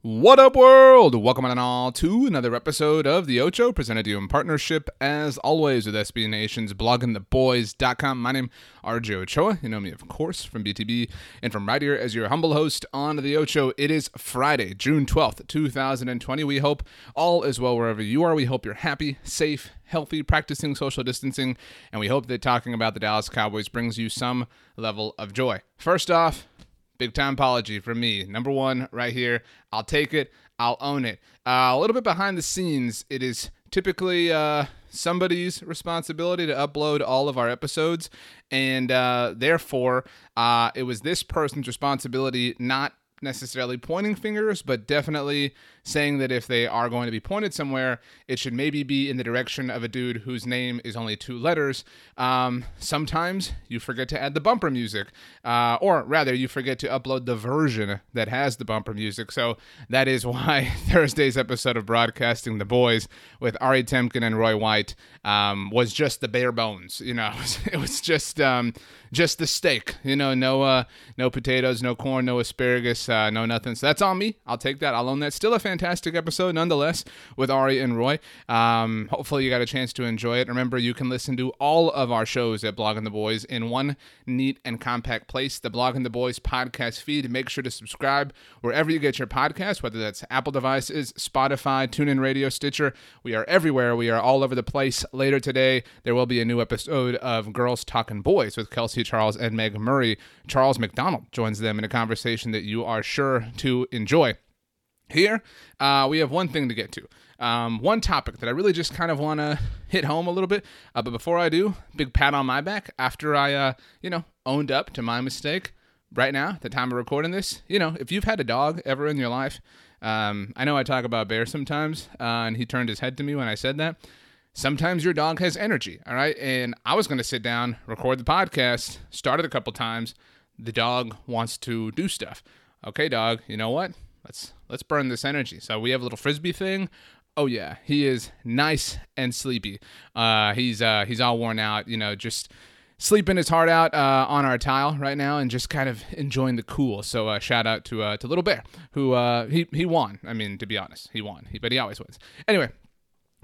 What up, world? Welcome on and all to another episode of The Ocho, presented to you in partnership, as always, with SB Nation's BloggingTheBoys.com. My name, RJ Ochoa. You know me, of course, from BTB and from right here as your humble host on The Ocho. It is Friday, June 12th, 2020. We hope all is well wherever you are. We hope you're happy, safe, healthy, practicing social distancing, and we hope that talking about the Dallas Cowboys brings you some level of joy. First off, big time apology from me. Number one right here. I'll take it. I'll own it. A little bit behind the scenes, it is typically somebody's responsibility to upload all of our episodes. And therefore, it was this person's responsibility, not necessarily pointing fingers, but definitely saying that if they are going to be pointed somewhere, it should maybe be in the direction of a dude whose name is only two letters. Sometimes you forget to add the bumper music, or rather you forget to upload the version that has the bumper music. So that is why Thursday's episode of Broadcasting the Boys with Ari Temkin and Roy White was just the bare bones. You know, it was just the steak, you know, no potatoes, no corn, no asparagus, no nothing. So that's on me. I'll take that. I'll own that. Still a fantastic episode nonetheless with Ari and Roy. Hopefully you got a chance to enjoy it. Remember, you can listen to all of our shows at Blogging the Boys in one neat and compact place, the Blogging the Boys podcast feed. Make sure to subscribe wherever you get your podcast, whether that's Apple devices, Spotify, TuneIn Radio, Stitcher. We are everywhere. We are all over the place. Later today, there will be a new episode of Girls Talking Boys with Kelsey Charles and Meg Murray. Charles McDonald joins them in a conversation that you are sure to enjoy. Here, we have one thing to get to. One topic that I really just kind of want to hit home a little bit. But before I do, big pat on my back after I, owned up to my mistake. Right now, at the time of recording this, if you've had a dog ever in your life, I know I talk about Bear sometimes, and he turned his head to me when I said that. Sometimes your dog has energy, all right? And I was going to sit down, record the podcast, started a couple times. The dog wants to do stuff. Okay, dog, you know what? Let's burn this energy. So we have a little Frisbee thing. Oh yeah, he is nice and sleepy. He's all worn out, just sleeping his heart out on our tile right now and just kind of enjoying the cool. So shout out to Little Bear, who he won. I mean, to be honest, he won, but he always wins. Anyway,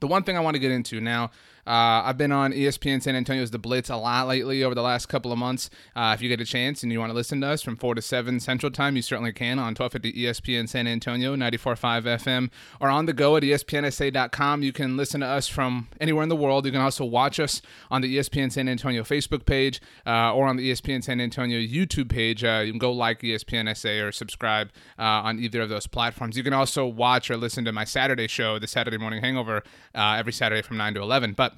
the one thing I want to get into now, I've been on ESPN San Antonio's The Blitz a lot lately over the last couple of months. If you get a chance and you want to listen to us from 4 to 7 Central Time, you certainly can on 1250 ESPN San Antonio, 94.5 FM, or on the go at ESPNSA.com. You can listen to us from anywhere in the world. You can also watch us on the ESPN San Antonio Facebook page or on the ESPN San Antonio YouTube page. You can go like ESPNSA or subscribe on either of those platforms. You can also watch or listen to my Saturday show, The Saturday Morning Hangover, every Saturday from 9 to 11. But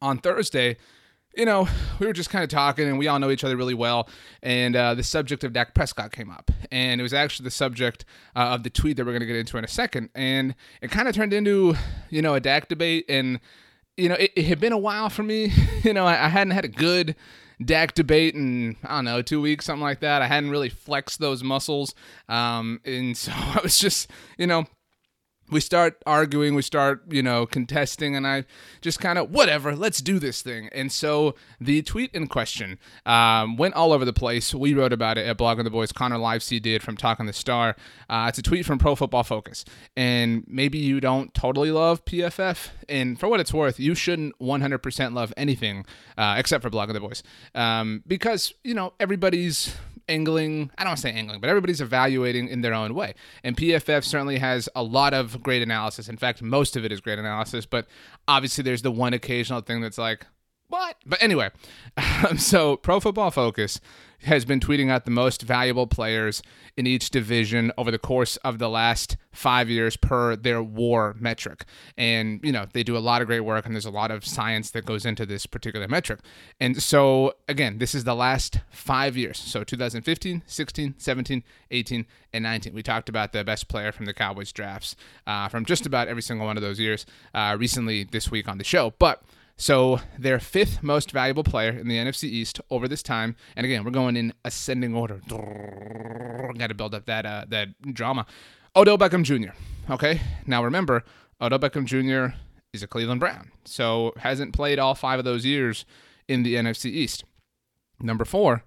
on Thursday, we were just kind of talking, and we all know each other really well, and the subject of Dak Prescott came up, and it was actually the subject of the tweet that we're going to get into in a second, and it kind of turned into, a Dak debate, and, it had been a while for me. I hadn't had a good Dak debate in, 2 weeks, something like that. I hadn't really flexed those muscles, and so I was just, we start arguing, we start, contesting, and I just kind of, whatever, let's do this thing. And so the tweet in question went all over the place. We wrote about it at Blogging the Boys. Connor Livesey did from Talking the Star. It's a tweet from Pro Football Focus. And maybe you don't totally love PFF. And for what it's worth, you shouldn't 100% love anything except for Blogging the Boys. Because, everybody's everybody's evaluating in their own way. And PFF certainly has a lot of great analysis. In fact, most of it is great analysis, but obviously there's the one occasional thing that's like, But anyway, so Pro Football Focus has been tweeting out the most valuable players in each division over the course of the last 5 years per their WAR metric. And, you know, they do a lot of great work, and there's a lot of science that goes into this particular metric. And so, again, this is the last 5 years. So 2015, 16, 17, 18, and 19. We talked about the best player from the Cowboys drafts from just about every single one of those years recently this week on the show. But so their fifth most valuable player in the NFC East over this time, and again, we're going in ascending order. Got to build up that drama. Odell Beckham Jr. Okay, now remember, Odell Beckham Jr. is a Cleveland Brown, so hasn't played all 5 of those years in the NFC East. Number 4,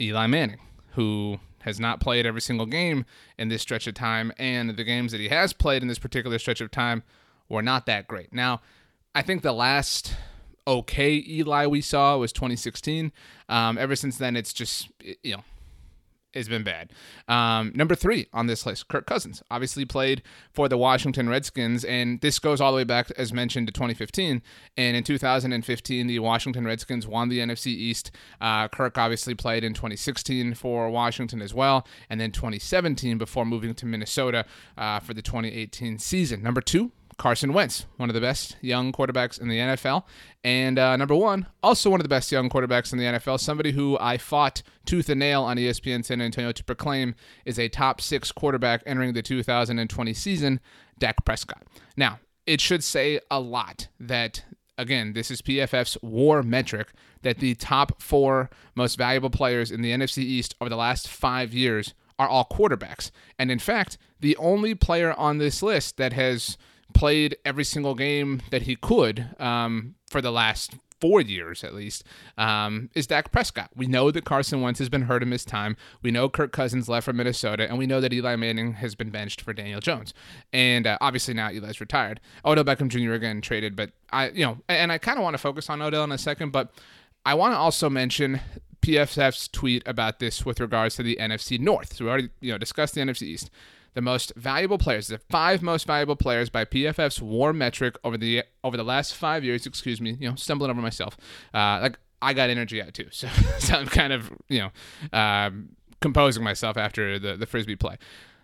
Eli Manning, who has not played every single game in this stretch of time, and the games that he has played in this particular stretch of time were not that great. Now, I think the last okay Eli we saw was 2016. Ever since then, it's just, you know, it's been bad. Number 3 on this list, Kirk Cousins, obviously played for the Washington Redskins, and this goes all the way back, as mentioned, to 2015. And in 2015, the Washington Redskins won the NFC East. Kirk obviously played in 2016 for Washington as well, and then 2017 before moving to Minnesota for the 2018 season. Number 2, Carson Wentz, one of the best young quarterbacks in the NFL. And number 1, also one of the best young quarterbacks in the NFL, somebody who I fought tooth and nail on ESPN San Antonio to proclaim is a top 6 quarterback entering the 2020 season, Dak Prescott. Now, it should say a lot that, again, this is PFF's WAR metric, that the top 4 most valuable players in the NFC East over the last 5 years are all quarterbacks. And in fact, the only player on this list that has played every single game that he could for the last 4 years at least, is Dak Prescott. We know that Carson Wentz has been hurt and missed time. We know Kirk Cousins left for Minnesota, and we know that Eli Manning has been benched for Daniel Jones. And obviously now Eli's retired. Odell Beckham Jr. again traded, but I kind of want to focus on Odell in a second, but I want to also mention PFF's tweet about this with regards to the NFC North. So we already discussed the NFC East. The most valuable players, the 5 most valuable players by PFF's WAR metric over the last 5 years. Excuse me, stumbling over myself. I got energy out too, so I'm kind of composing myself after the frisbee play.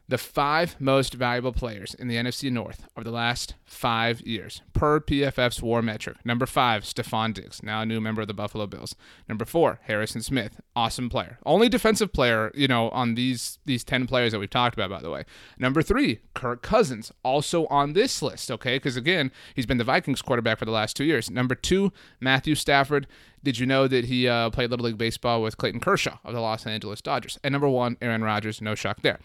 The 5 most valuable players in the NFC North over the last 5 years per PFF's WAR metric. Number 5, Stephon Diggs, now a new member of the Buffalo Bills. Number 4, Harrison Smith, awesome player. Only defensive player, on these 10 players that we've talked about, by the way. Number 3, Kirk Cousins, also on this list, okay? Because, again, he's been the Vikings quarterback for the last 2 years. Number 2, Matthew Stafford. Did you know that he played Little League Baseball with Clayton Kershaw of the Los Angeles Dodgers? And number 1, Aaron Rodgers, no shock there.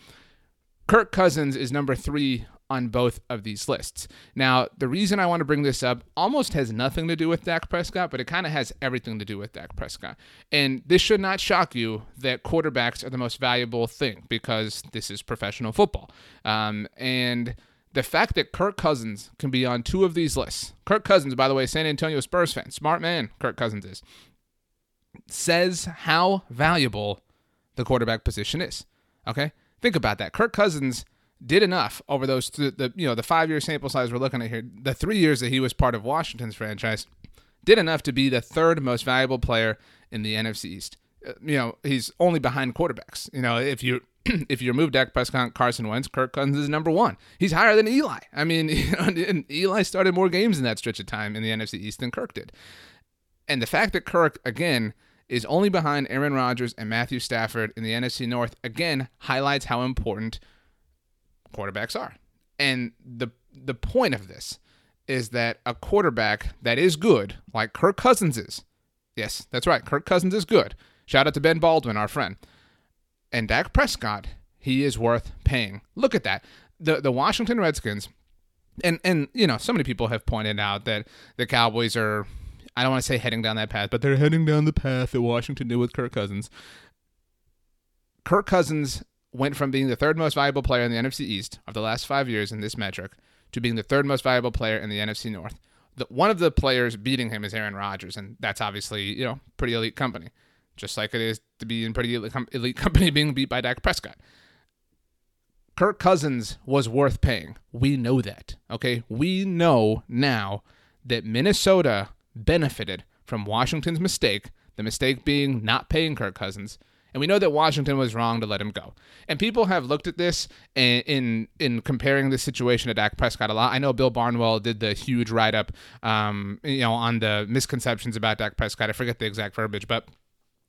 Kirk Cousins is number 3 on both of these lists. Now, the reason I want to bring this up almost has nothing to do with Dak Prescott, but it kind of has everything to do with Dak Prescott. And this should not shock you that quarterbacks are the most valuable thing, because this is professional football. And the fact that Kirk Cousins can be on 2 of these lists, Kirk Cousins, by the way, San Antonio Spurs fan, smart man Kirk Cousins is, says how valuable the quarterback position is, okay? Think about that. Kirk Cousins did enough over those the 5-year sample size we're looking at here, the 3 years that he was part of Washington's franchise, did enough to be the 3rd most valuable player in the NFC East. He's only behind quarterbacks. If you remove Dak Prescott, Carson Wentz, Kirk Cousins is number 1. He's higher than Eli. I mean, and Eli started more games in that stretch of time in the NFC East than Kirk did. And the fact that Kirk, again, is only behind Aaron Rodgers and Matthew Stafford in the NFC North, again, highlights how important quarterbacks are. And the point of this is that a quarterback that is good, like Kirk Cousins is, yes, that's right, Kirk Cousins is good. Shout out to Ben Baldwin, our friend. And Dak Prescott, he is worth paying. Look at that. The Washington Redskins, and so many people have pointed out that the Cowboys are, I don't want to say heading down that path, but they're heading down the path that Washington did with Kirk Cousins. Kirk Cousins went from being the 3rd most valuable player in the NFC East of the last 5 years in this metric to being the 3rd most valuable player in the NFC North. One of the players beating him is Aaron Rodgers, and that's obviously, pretty elite company, just like it is to be in pretty elite company being beat by Dak Prescott. Kirk Cousins was worth paying. We know that, okay? We know now that Minnesota benefited from Washington's mistake, the mistake being not paying Kirk Cousins. And we know that Washington was wrong to let him go. And people have looked at this in comparing this situation to Dak Prescott a lot. I know Bill Barnwell did the huge write-up on the misconceptions about Dak Prescott. I forget the exact verbiage, but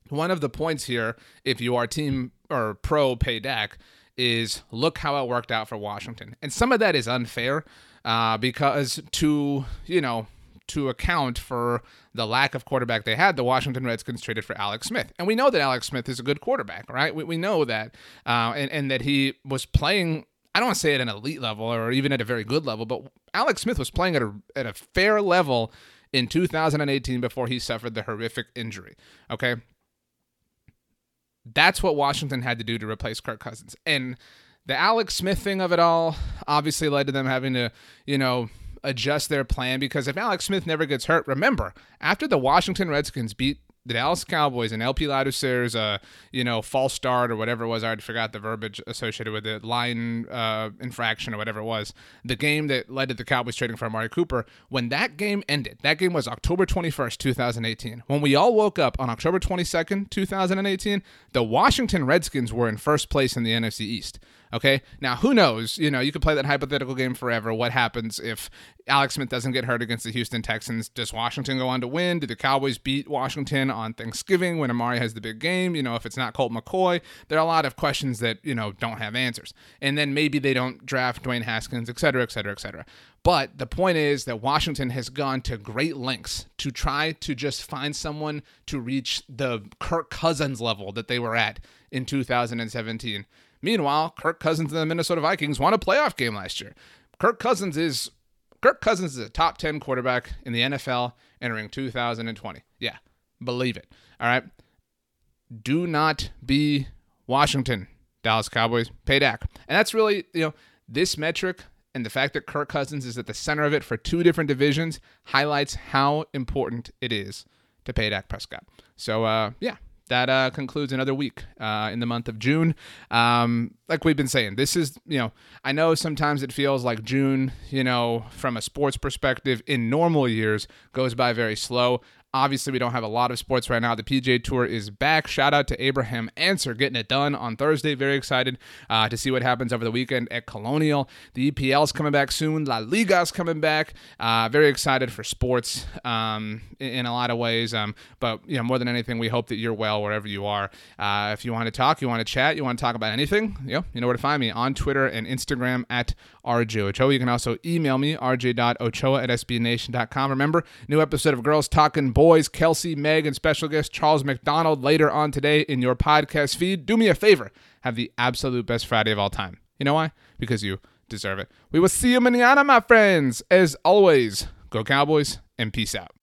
one of the points here, if you are team or pro pay Dak, is look how it worked out for Washington. And some of that is unfair because to account for the lack of quarterback they had, the Washington Redskins traded for Alex Smith. And we know that Alex Smith is a good quarterback, right? We know that. And that he was playing, I don't want to say at an elite level or even at a very good level, but Alex Smith was playing at a fair level in 2018 before he suffered the horrific injury, okay? That's what Washington had to do to replace Kirk Cousins. And the Alex Smith thing of it all obviously led to them having to, adjust their plan, because if Alex Smith never gets hurt, remember, after the Washington Redskins beat the Dallas Cowboys and LP Laduser's, false start or whatever it was, I already forgot the verbiage associated with it, line infraction or whatever it was, the game that led to the Cowboys trading for Amari Cooper, when that game ended, that game was October 21st, 2018. When we all woke up on October 22nd, 2018, the Washington Redskins were in first place in the NFC East. Okay, now who knows? You could play that hypothetical game forever. What happens if Alex Smith doesn't get hurt against the Houston Texans? Does Washington go on to win? Do the Cowboys beat Washington on Thanksgiving when Amari has the big game? If it's not Colt McCoy, there are a lot of questions that, don't have answers. And then maybe they don't draft Dwayne Haskins, et cetera, et cetera, et cetera. But the point is that Washington has gone to great lengths to try to just find someone to reach the Kirk Cousins level that they were at in 2017. Meanwhile, Kirk Cousins and the Minnesota Vikings won a playoff game last year. Kirk Cousins is a top 10 quarterback in the NFL entering 2020. Yeah, believe it. All right. Do not be Washington, Dallas Cowboys, pay Dak. And that's really, this metric and the fact that Kirk Cousins is at the center of it for two different divisions highlights how important it is to pay Dak Prescott. So, that concludes another week in the month of June. Like we've been saying, this is, I know sometimes it feels like June, from a sports perspective in normal years goes by very slow. Obviously, we don't have a lot of sports right now. The PGA Tour is back. Shout out to Abraham Answer getting it done on Thursday. Very excited to see what happens over the weekend at Colonial. The EPL is coming back soon. La Liga is coming back. Very excited for sports in a lot of ways. But more than anything, we hope that you're well wherever you are. If you want to talk, you want to chat, you want to talk about anything, you know where to find me on Twitter and Instagram at RJ Ochoa. You can also email me, rj.ochoa@sbnation.com. Remember, new episode of Girls Talking Boys, Kelsey, Meg, and special guest Charles McDonald later on today in your podcast feed. Do me a favor. Have the absolute best Friday of all time. You know why? Because you deserve it. We will see you mañana, my friends. As always, go Cowboys and peace out.